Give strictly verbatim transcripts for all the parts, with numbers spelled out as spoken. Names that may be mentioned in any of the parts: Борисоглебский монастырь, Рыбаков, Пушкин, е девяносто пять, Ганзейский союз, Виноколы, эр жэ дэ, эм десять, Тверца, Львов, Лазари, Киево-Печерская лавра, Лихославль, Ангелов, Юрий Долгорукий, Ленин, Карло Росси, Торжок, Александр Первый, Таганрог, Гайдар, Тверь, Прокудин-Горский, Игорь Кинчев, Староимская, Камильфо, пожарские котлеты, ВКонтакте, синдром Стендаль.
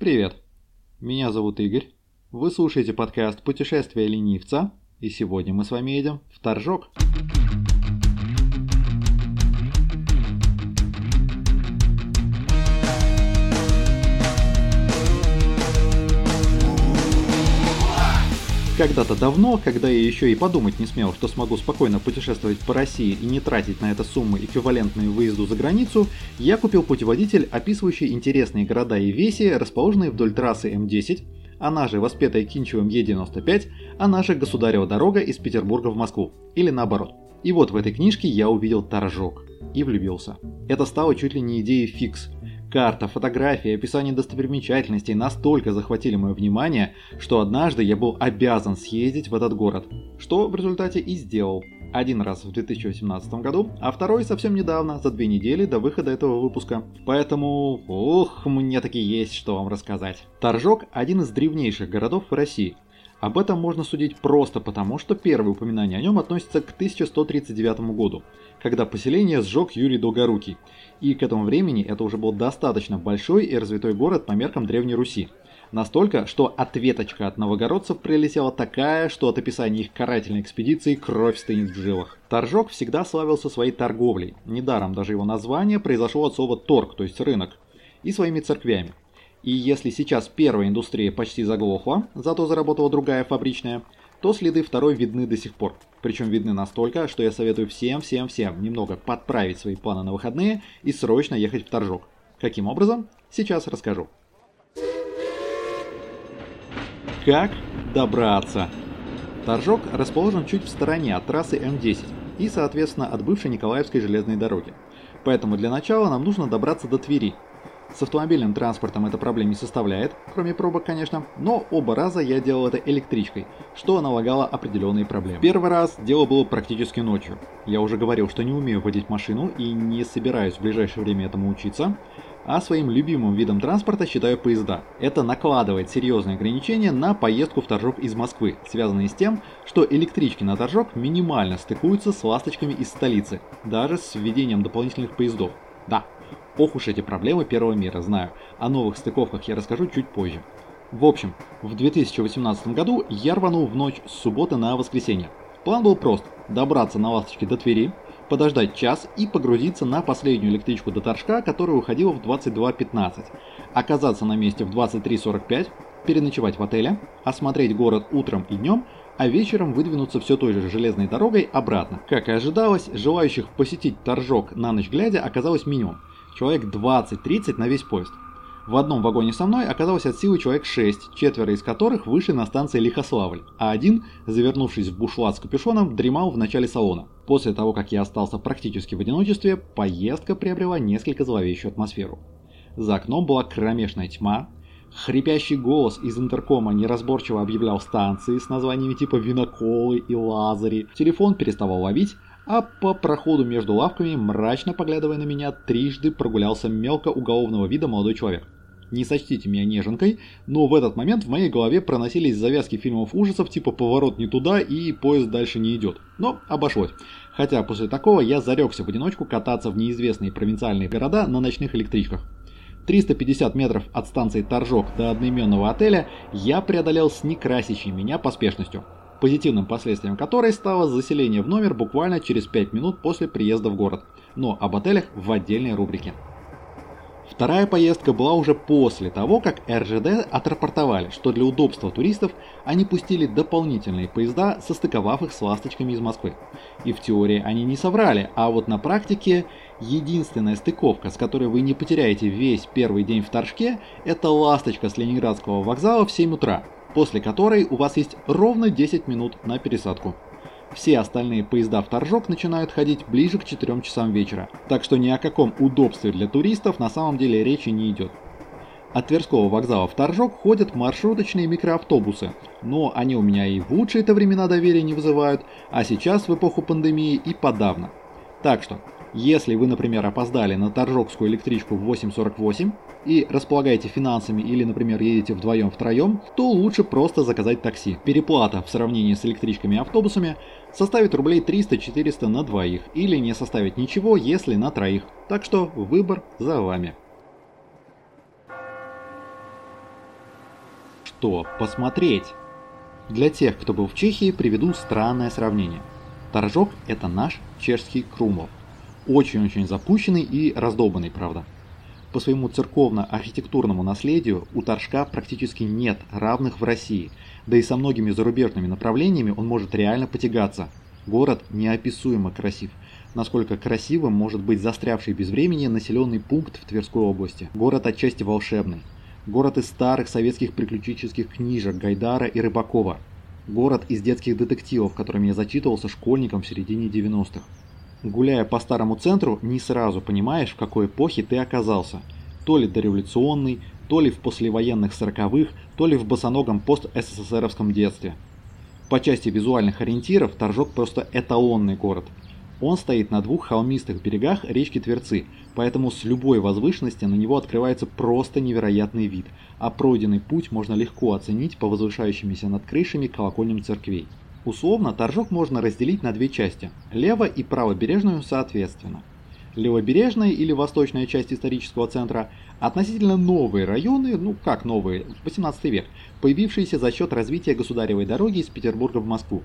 Привет, меня зовут Игорь, вы слушаете подкаст «Путешествия Ленивца», и сегодня мы с вами едем в Торжок. Когда-то давно, когда я еще и подумать не смел, что смогу спокойно путешествовать по России и не тратить на это суммы, эквивалентные выезду за границу, я купил путеводитель, описывающий интересные города и веси, расположенные вдоль трассы эм десять, она же воспетая Кинчевым е девяносто пять, она же Государева дорога из Петербурга в Москву, или наоборот. И вот в этой книжке я увидел Торжок и влюбился. Это стало чуть ли не идеей фикс. Карта, фотографии, описание достопримечательностей настолько захватили мое внимание, что однажды я был обязан съездить в этот город, что в результате и сделал. Один раз в две тысячи восемнадцатом году, а второй совсем недавно, за две недели до выхода этого выпуска. Поэтому, ох, мне таки есть что вам рассказать. Торжок – один из древнейших городов в России. Об этом можно судить просто потому, что первые упоминания о нем относятся к тысяча сто тридцать девятому году, когда поселение сжег Юрий Долгорукий, и к этому времени это уже был достаточно большой и развитой город по меркам Древней Руси. Настолько, что ответочка от новогородцев прилетела такая, что от описания их карательной экспедиции кровь стынет в жилах. Торжок всегда славился своей торговлей, недаром даже его название произошло от слова «торг», то есть «рынок», и своими церквями. И если сейчас первая индустрия почти заглохла, зато заработала другая фабричная, то следы второй видны до сих пор. Причем видны настолько, что я советую всем-всем-всем немного подправить свои планы на выходные и срочно ехать в Торжок. Каким образом? Сейчас расскажу. Как добраться? Торжок расположен чуть в стороне от трассы эм десять и, соответственно, от бывшей Николаевской железной дороги. Поэтому для начала нам нужно добраться до Твери. С автомобильным транспортом это проблем не составляет, кроме пробок, конечно, но оба раза я делал это электричкой, что налагало определенные проблемы. Первый раз дело было практически ночью. Я уже говорил, что не умею водить машину и не собираюсь в ближайшее время этому учиться, а своим любимым видом транспорта считаю поезда. Это накладывает серьезные ограничения на поездку в Торжок из Москвы, связанные с тем, что электрички на Торжок минимально стыкуются с ласточками из столицы, даже с введением дополнительных поездов. Да. Ох уж эти проблемы первого мира, знаю. О новых стыковках я расскажу чуть позже. В общем, в две тысячи восемнадцатом году я рванул в ночь с субботы на воскресенье. План был прост – добраться на ласточке до Твери, подождать час и погрузиться на последнюю электричку до Торжка, которая уходила в двадцать два пятнадцать, оказаться на месте в двадцать три сорок пять, переночевать в отеле, осмотреть город утром и днем, а вечером выдвинуться все той же железной дорогой обратно. Как и ожидалось, желающих посетить Торжок на ночь глядя оказалось минимум. Человек двадцать-тридцать на весь поезд. В одном вагоне со мной оказалось от силы человек шесть, четверо из которых вышли на станции Лихославль, а один, завернувшись в бушлат с капюшоном, дремал в начале салона. После того, как я остался практически в одиночестве, поездка приобрела несколько зловещую атмосферу. За окном была кромешная тьма, хрипящий голос из интеркома неразборчиво объявлял станции с названиями типа Виноколы и Лазари, телефон переставал ловить, а по проходу между лавками, мрачно поглядывая на меня, трижды прогулялся мелко уголовного вида молодой человек. Не сочтите меня неженкой, но в этот момент в моей голове проносились завязки фильмов ужасов типа «Поворот не туда» и «Поезд дальше не идет». Но обошлось. Хотя после такого я зарекся в одиночку кататься в неизвестные провинциальные города на ночных электричках. триста пятьдесят метров от станции Торжок до одноименного отеля я преодолел с некрасящей меня поспешностью, позитивным последствием которой стало заселение в номер буквально через пять минут после приезда в город, но об отелях в отдельной рубрике. Вторая поездка была уже после того, как эр жэ дэ отрапортовали, что для удобства туристов они пустили дополнительные поезда, состыковав их с ласточками из Москвы. И в теории они не соврали, а вот на практике единственная стыковка, с которой вы не потеряете весь первый день в Торжке, это ласточка с Ленинградского вокзала в семь утра, после которой у вас есть ровно десять минут на пересадку. Все остальные поезда в Торжок начинают ходить ближе к четырем часам вечера, так что ни о каком удобстве для туристов на самом деле речи не идет. От Тверского вокзала в Торжок ходят маршруточные микроавтобусы, но они у меня и в лучшие-то времена доверия не вызывают, а сейчас в эпоху пандемии и подавно. Так что, если вы, например, опоздали на торжокскую электричку в восемь сорок восемь и располагаете финансами или, например, едете вдвоем-втроем, то лучше просто заказать такси. Переплата в сравнении с электричками и автобусами составит рублей триста-четыреста на двоих или не составит ничего, если на троих. Так что выбор за вами. что посмотреть. Для тех, кто был в Чехии, приведу странное сравнение. Торжок – это наш чешский Крумлов. Очень-очень запущенный и раздолбанный, правда. По своему церковно-архитектурному наследию у Торжка практически нет равных в России, да и со многими зарубежными направлениями он может реально потягаться. Город неописуемо красив. Насколько красивым может быть застрявший без времени населенный пункт в Тверской области. Город отчасти волшебный. Город из старых советских приключенческих книжек Гайдара и Рыбакова. Город из детских детективов, которыми я зачитывался школьником в середине девяностых. Гуляя по старому центру, не сразу понимаешь, в какой эпохе ты оказался. То ли дореволюционный, то ли в послевоенных сороковых, то ли в босоногом пост-эсэсэсэровском детстве. По части визуальных ориентиров Торжок просто эталонный город. Он стоит на двух холмистых берегах речки Тверцы, поэтому с любой возвышенности на него открывается просто невероятный вид, а пройденный путь можно легко оценить по возвышающимися над крышами колокольням церквей. Условно, Торжок можно разделить на две части – лево- и правобережную соответственно. Левобережная или восточная часть исторического центра – относительно новые районы, ну как новые, восемнадцатый век, появившиеся за счет развития государевой дороги из Петербурга в Москву.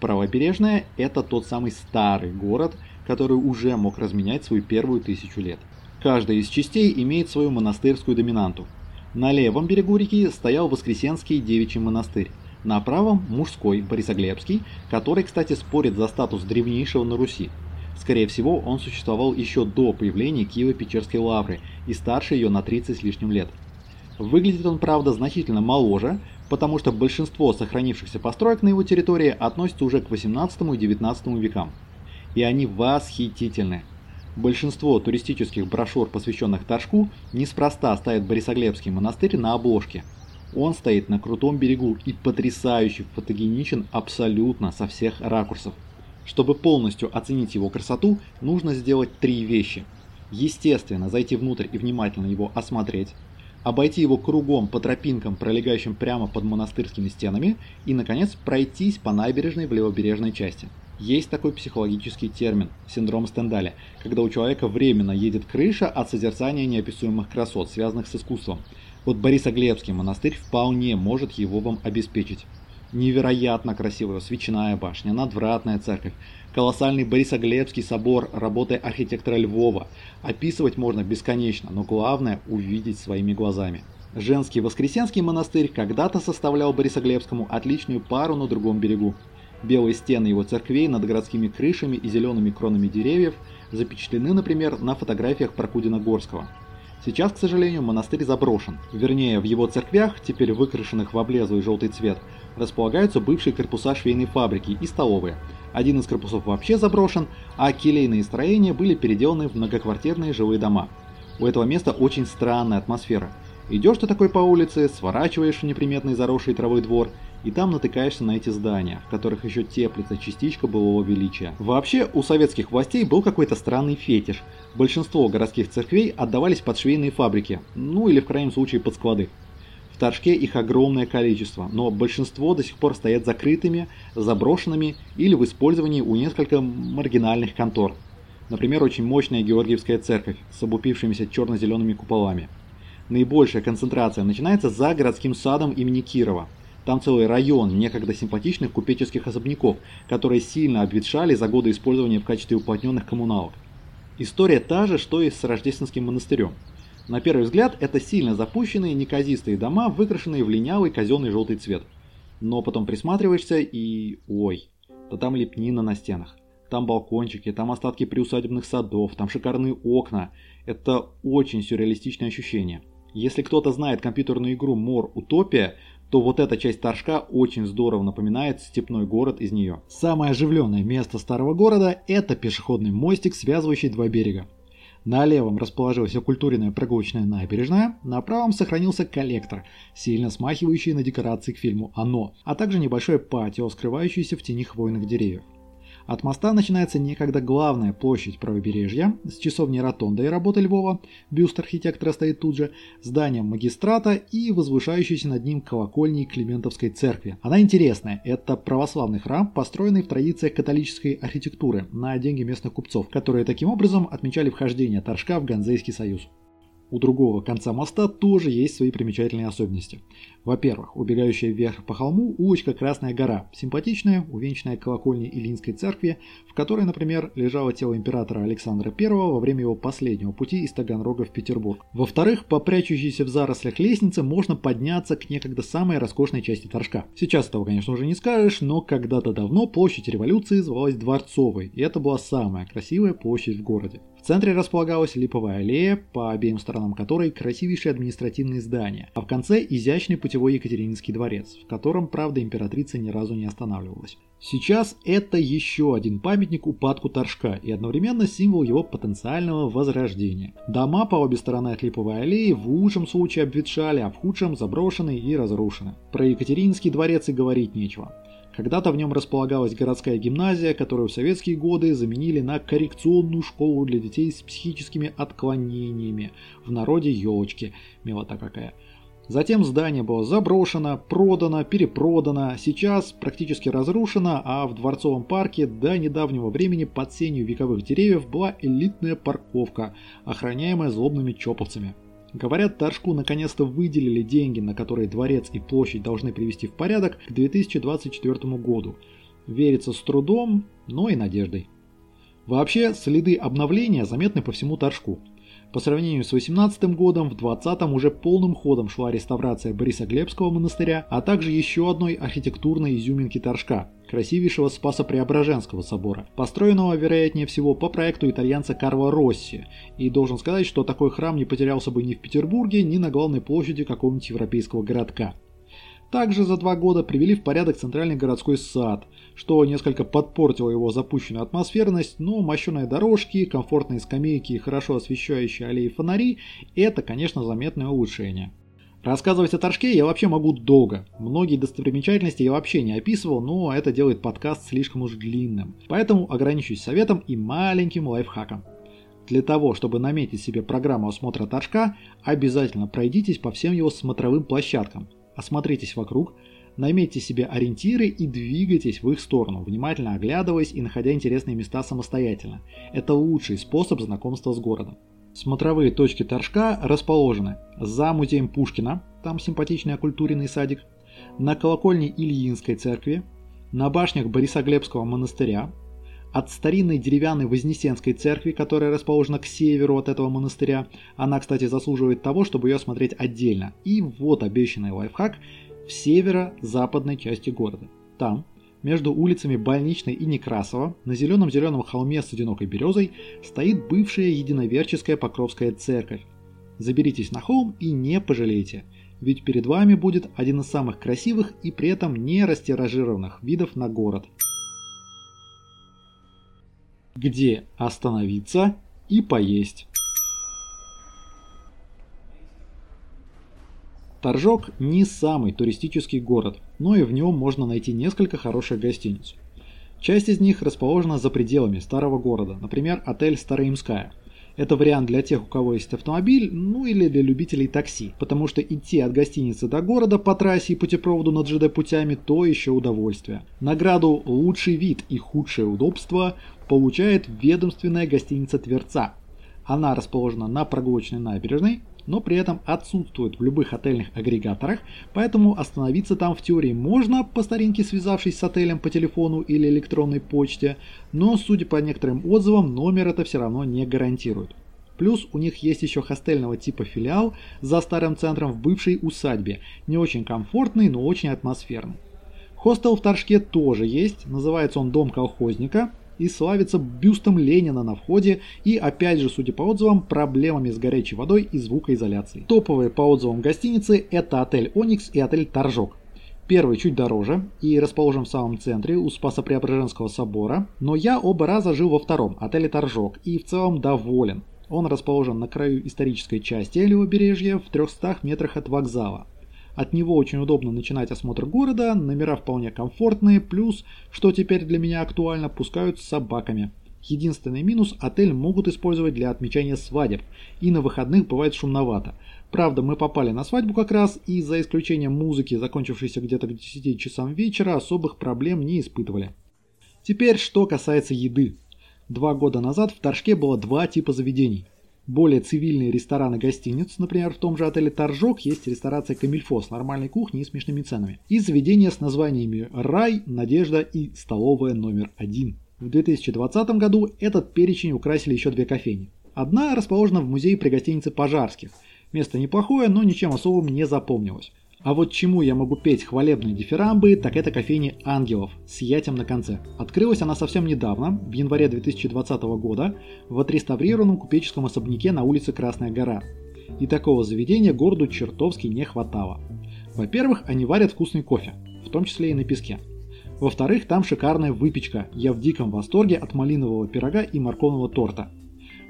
Правобережная – это тот самый старый город, который уже мог разменять свою первую тысячу лет. Каждая из частей имеет свою монастырскую доминанту. На левом берегу реки стоял Воскресенский девичий монастырь, на правом – мужской, Борисоглебский, который, кстати, спорит за статус древнейшего на Руси. Скорее всего, он существовал еще до появления Киево-Печерской лавры и старше ее на тридцать с лишним лет. Выглядит он, правда, значительно моложе, потому что большинство сохранившихся построек на его территории относятся уже к восемнадцатому и девятнадцатому векам. И они восхитительны. Большинство туристических брошюр, посвященных Торжку, неспроста ставят Борисоглебский монастырь на обложке. Он стоит на крутом берегу и потрясающе фотогеничен абсолютно со всех ракурсов. Чтобы полностью оценить его красоту, нужно сделать три вещи. Естественно, зайти внутрь и внимательно его осмотреть. Обойти его кругом по тропинкам, пролегающим прямо под монастырскими стенами, и, наконец, пройтись по набережной в левобережной части. Есть такой психологический термин – синдром Стендаля, когда у человека временно едет крыша от созерцания неописуемых красот, связанных с искусством. Вот Борисоглебский монастырь вполне может его вам обеспечить. Невероятно красивая свечная башня, надвратная церковь, колоссальный Борисоглебский собор работы архитектора Львова. Описывать можно бесконечно, но главное – увидеть своими глазами. Женский Воскресенский монастырь когда-то составлял Борисоглебскому отличную пару на другом берегу. Белые стены его церквей над городскими крышами и зелеными кронами деревьев запечатлены, например, на фотографиях Прокудина-Горского. Сейчас, к сожалению, монастырь заброшен. Вернее, в его церквях, теперь выкрашенных в облезлый желтый цвет, располагаются бывшие корпуса швейной фабрики и столовые. Один из корпусов вообще заброшен, а келейные строения были переделаны в многоквартирные жилые дома. У этого места очень странная атмосфера. Идешь ты такой по улице, сворачиваешь в неприметный заросший травой двор, и там натыкаешься на эти здания, в которых еще теплится частичка былого величия. Вообще, у советских властей был какой-то странный фетиш. Большинство городских церквей отдавались под швейные фабрики, ну или в крайнем случае под склады. В Торжке их огромное количество, но большинство до сих пор стоят закрытыми, заброшенными или в использовании у нескольких маргинальных контор. Например, очень мощная Георгиевская церковь с облупившимися черно-зелеными куполами. Наибольшая концентрация начинается за городским садом имени Кирова. Там целый район некогда симпатичных купеческих особняков, которые сильно обветшали за годы использования в качестве уплотненных коммуналок. История та же, что и с Рождественским монастырем. На первый взгляд, это сильно запущенные неказистые дома, выкрашенные в линялый казенный желтый цвет. Но потом присматриваешься и... ой, то там лепнина на стенах, там балкончики, там остатки приусадебных садов, там шикарные окна. Это очень сюрреалистичное ощущение. Если кто-то знает компьютерную игру Мор Утопия, то вот эта часть Торжка очень здорово напоминает степной город из нее. Самое оживленное место старого города – это пешеходный мостик, связывающий два берега. На левом расположилась окультуренная прогулочная набережная, на правом сохранился коллектор, сильно смахивающий на декорации к фильму «Оно», а также небольшое патио, скрывающееся в тени хвойных деревьев. От моста начинается некогда главная площадь правобережья, с часовней ротонда и работы Львова, бюст архитектора стоит тут же, зданием магистрата и возвышающейся над ним колокольней Климентовской церкви. Она интересная, это православный храм, построенный в традициях католической архитектуры на деньги местных купцов, которые таким образом отмечали вхождение Торжка в Ганзейский союз. У другого конца моста тоже есть свои примечательные особенности. Во-первых, убегающая вверх по холму улочка Красная гора, симпатичная, увенчанная колокольней Ильинской церкви, в которой, например, лежало тело императора Александра Первого во время его последнего пути из Таганрога в Петербург. Во-вторых, по прячущейся в зарослях лестнице можно подняться к некогда самой роскошной части Торжка. Сейчас этого, конечно, уже не скажешь, но когда-то давно площадь Революции звалась Дворцовой, и это была самая красивая площадь в городе. В центре располагалась Липовая аллея, по обеим сторонам которой красивейшие административные здания, а в конце изящный путевой Екатерининский дворец, в котором, правда, императрица ни разу не останавливалась. Сейчас это еще один памятник упадку Торжка и одновременно символ его потенциального возрождения. Дома по обе стороны от Липовой аллеи в лучшем случае обветшали, а в худшем заброшены и разрушены. Про Екатерининский дворец и говорить нечего. Когда-то в нем располагалась городская гимназия, которую в советские годы заменили на коррекционную школу для детей с психическими отклонениями, в народе елочки, милота какая. Затем здание было заброшено, продано, перепродано, сейчас практически разрушено, а в Дворцовом парке до недавнего времени под сенью вековых деревьев была элитная парковка, охраняемая злобными чоповцами. Говорят, Торжку наконец-то выделили деньги, на которые дворец и площадь должны привести в порядок к две тысячи двадцать четвёртому году. Верится с трудом, но и надеждой. Вообще, следы обновления заметны по всему Торжку. По сравнению с восемнадцатым годом, в двадцатом уже полным ходом шла реставрация Борисоглебского монастыря, а также еще одной архитектурной изюминки Торжка – красивейшего Спасо-Преображенского собора, построенного, вероятнее всего, по проекту итальянца Карло Росси. И должен сказать, что такой храм не потерялся бы ни в Петербурге, ни на главной площади какого-нибудь европейского городка. Также за два года привели в порядок центральный городской сад, что несколько подпортило его запущенную атмосферность, но мощеные дорожки, комфортные скамейки и хорошо освещающие аллеи фонари – это, конечно, заметное улучшение. Рассказывать о Торжке я вообще могу долго. Многие достопримечательности я вообще не описывал, но это делает подкаст слишком уж длинным. Поэтому ограничусь советом и маленьким лайфхаком. Для того, чтобы наметить себе программу осмотра Торжка, обязательно пройдитесь по всем его смотровым площадкам. Осмотритесь вокруг, наметьте себе ориентиры и двигайтесь в их сторону, внимательно оглядываясь и находя интересные места самостоятельно. Это лучший способ знакомства с городом. Смотровые точки Торжка расположены за музеем Пушкина, там симпатичный окультуренный садик, на колокольне Ильинской церкви, на башнях Борисоглебского монастыря, от старинной деревянной Вознесенской церкви, которая расположена к северу от этого монастыря. Она, кстати, заслуживает того, чтобы ее смотреть отдельно. И вот обещанный лайфхак в северо-западной части города. Там, между улицами Больничной и Некрасова, на зеленом-зеленом холме с одинокой березой, стоит бывшая единоверческая Покровская церковь. Заберитесь на холм и не пожалейте, ведь перед вами будет один из самых красивых и при этом не растиражированных видов на город. Где остановиться и поесть. Торжок не самый туристический город, но и в нем можно найти несколько хороших гостиниц. Часть из них расположена за пределами старого города, например, отель Староимская. Это вариант для тех, у кого есть автомобиль, ну или для любителей такси, потому что идти от гостиницы до города по трассе и путепроводу над ЖД-путями – то еще удовольствие. Награду «Лучший вид и худшее удобство» получает ведомственная гостиница Тверца. Она расположена на прогулочной набережной, но при этом отсутствует в любых отельных агрегаторах, поэтому остановиться там в теории можно, по старинке связавшись с отелем по телефону или электронной почте, но, судя по некоторым отзывам, номер это все равно не гарантирует. Плюс у них есть еще хостельного типа филиал за старым центром в бывшей усадьбе, не очень комфортный, но очень атмосферный. Хостел в Торжке тоже есть, называется он «Дом колхозника», и славится бюстом Ленина на входе и, опять же, судя по отзывам, проблемами с горячей водой и звукоизоляцией. Топовые по отзывам гостиницы – это отель «Оникс» и отель «Торжок». Первый чуть дороже и расположен в самом центре, у Спасо-Преображенского собора, но я оба раза жил во втором, отеле «Торжок», и в целом доволен. Он расположен на краю исторической части левобережья в трёхстах метрах от вокзала. От него очень удобно начинать осмотр города, номера вполне комфортные, плюс, что теперь для меня актуально, пускают с собаками. Единственный минус – отель могут использовать для отмечания свадеб, и на выходных бывает шумновато. Правда, мы попали на свадьбу как раз, и за исключением музыки, закончившейся где-то к десяти часам вечера, особых проблем не испытывали. Теперь, что касается еды. Два года назад в Торжке было два типа заведений. более цивильные рестораны гостиниц, например, в том же отеле «Торжок» есть ресторация «Камильфо» с нормальной кухней и смешными ценами, и заведения с названиями «Рай», «Надежда» и «Столовая номер один». В две тысячи двадцатом году этот перечень украсили еще две кофейни. Одна расположена в музее при гостинице «Пожарских». Место неплохое, но ничем особым не запомнилось. А вот чему я могу петь хвалебные дифирамбы, так это кофейня «Ангелов» с ятем на конце. Открылась она совсем недавно, в январе две тысячи двадцатого года, в отреставрированном купеческом особняке на улице Красная гора. И такого заведения городу чертовски не хватало. Во-первых, они варят вкусный кофе, в том числе и на песке. Во-вторых, там шикарная выпечка, я в диком восторге от малинового пирога и морковного торта.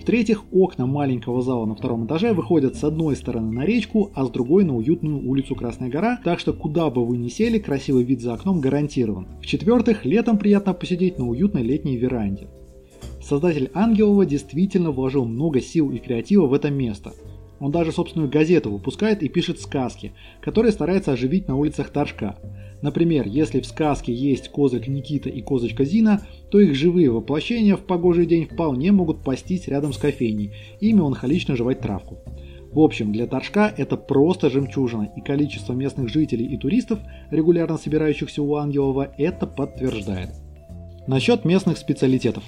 В-третьих, окна маленького зала на втором этаже выходят с одной стороны на речку, а с другой на уютную улицу Красная гора, так что куда бы вы ни сели, красивый вид за окном гарантирован. В-четвертых, летом приятно посидеть на уютной летней веранде. Создатель Ангелова действительно вложил много сил и креатива в это место. Он даже собственную газету выпускает и пишет сказки, которые старается оживить на улицах Торжка. Например, если в сказке есть козлик Никита и козочка Зина, то их живые воплощения в погожий день вполне могут пастись рядом с кофейней и меланхолично жевать травку. В общем, для Торжка это просто жемчужина, и количество местных жителей и туристов, регулярно собирающихся у Ангелова, это подтверждает. Насчет местных специалитетов.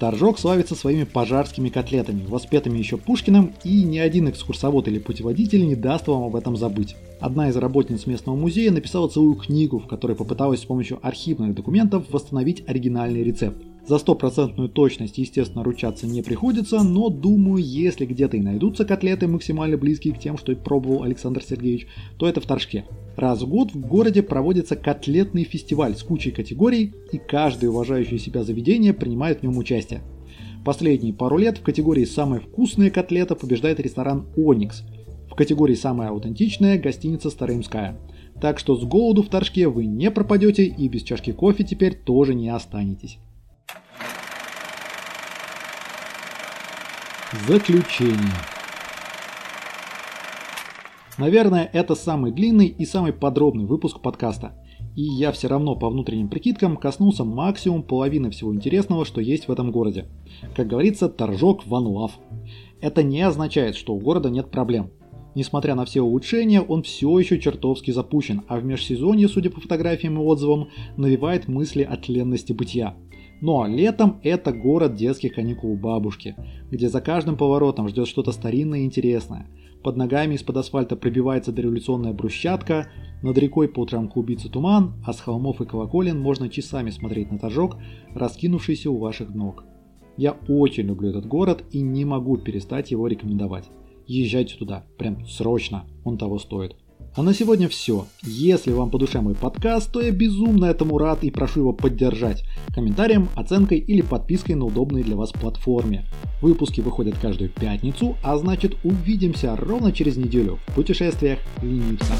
Торжок славится своими пожарскими котлетами, воспетыми еще Пушкиным, и ни один экскурсовод или путеводитель не даст вам об этом забыть. Одна из работниц местного музея написала целую книгу, в которой попыталась с помощью архивных документов восстановить оригинальный рецепт. За стопроцентную точность, естественно, ручаться не приходится, но, думаю, если где-то и найдутся котлеты, максимально близкие к тем, что и пробовал Александр Сергеевич, то это в Торжке. Раз в год в городе проводится котлетный фестиваль с кучей категорий, и каждое уважающее себя заведение принимает в нем участие. Последние пару лет в категории «Самая вкусная котлета» побеждает ресторан «Оникс», в категории «Самая аутентичная» гостиница «Староимская». Так что с голоду в Торжке вы не пропадете и без чашки кофе теперь тоже не останетесь. Заключение. Наверное, это самый длинный и самый подробный выпуск подкаста. И я все равно по внутренним прикидкам коснулся максимум половины всего интересного, что есть в этом городе. Как говорится, Торжок ван лав. Это не означает, что у города нет проблем. Несмотря на все улучшения, он все еще чертовски запущен, а в межсезонье, судя по фотографиям и отзывам, навевает мысли о тленности бытия. Но летом это город детских каникул бабушки, где за каждым поворотом ждет что-то старинное и интересное. Под ногами из-под асфальта пробивается дореволюционная брусчатка, над рекой по утрам клубится туман, а с холмов и колоколен можно часами смотреть на Торжок, раскинувшийся у ваших ног. Я очень люблю этот город и не могу перестать его рекомендовать. Езжайте туда, прям срочно, он того стоит. А на сегодня все. Если вам по душе мой подкаст, то я безумно этому рад и прошу его поддержать комментарием, оценкой или подпиской на удобной для вас платформе. Выпуски выходят каждую пятницу, а значит увидимся ровно через неделю в «Путешествиях Ленивца».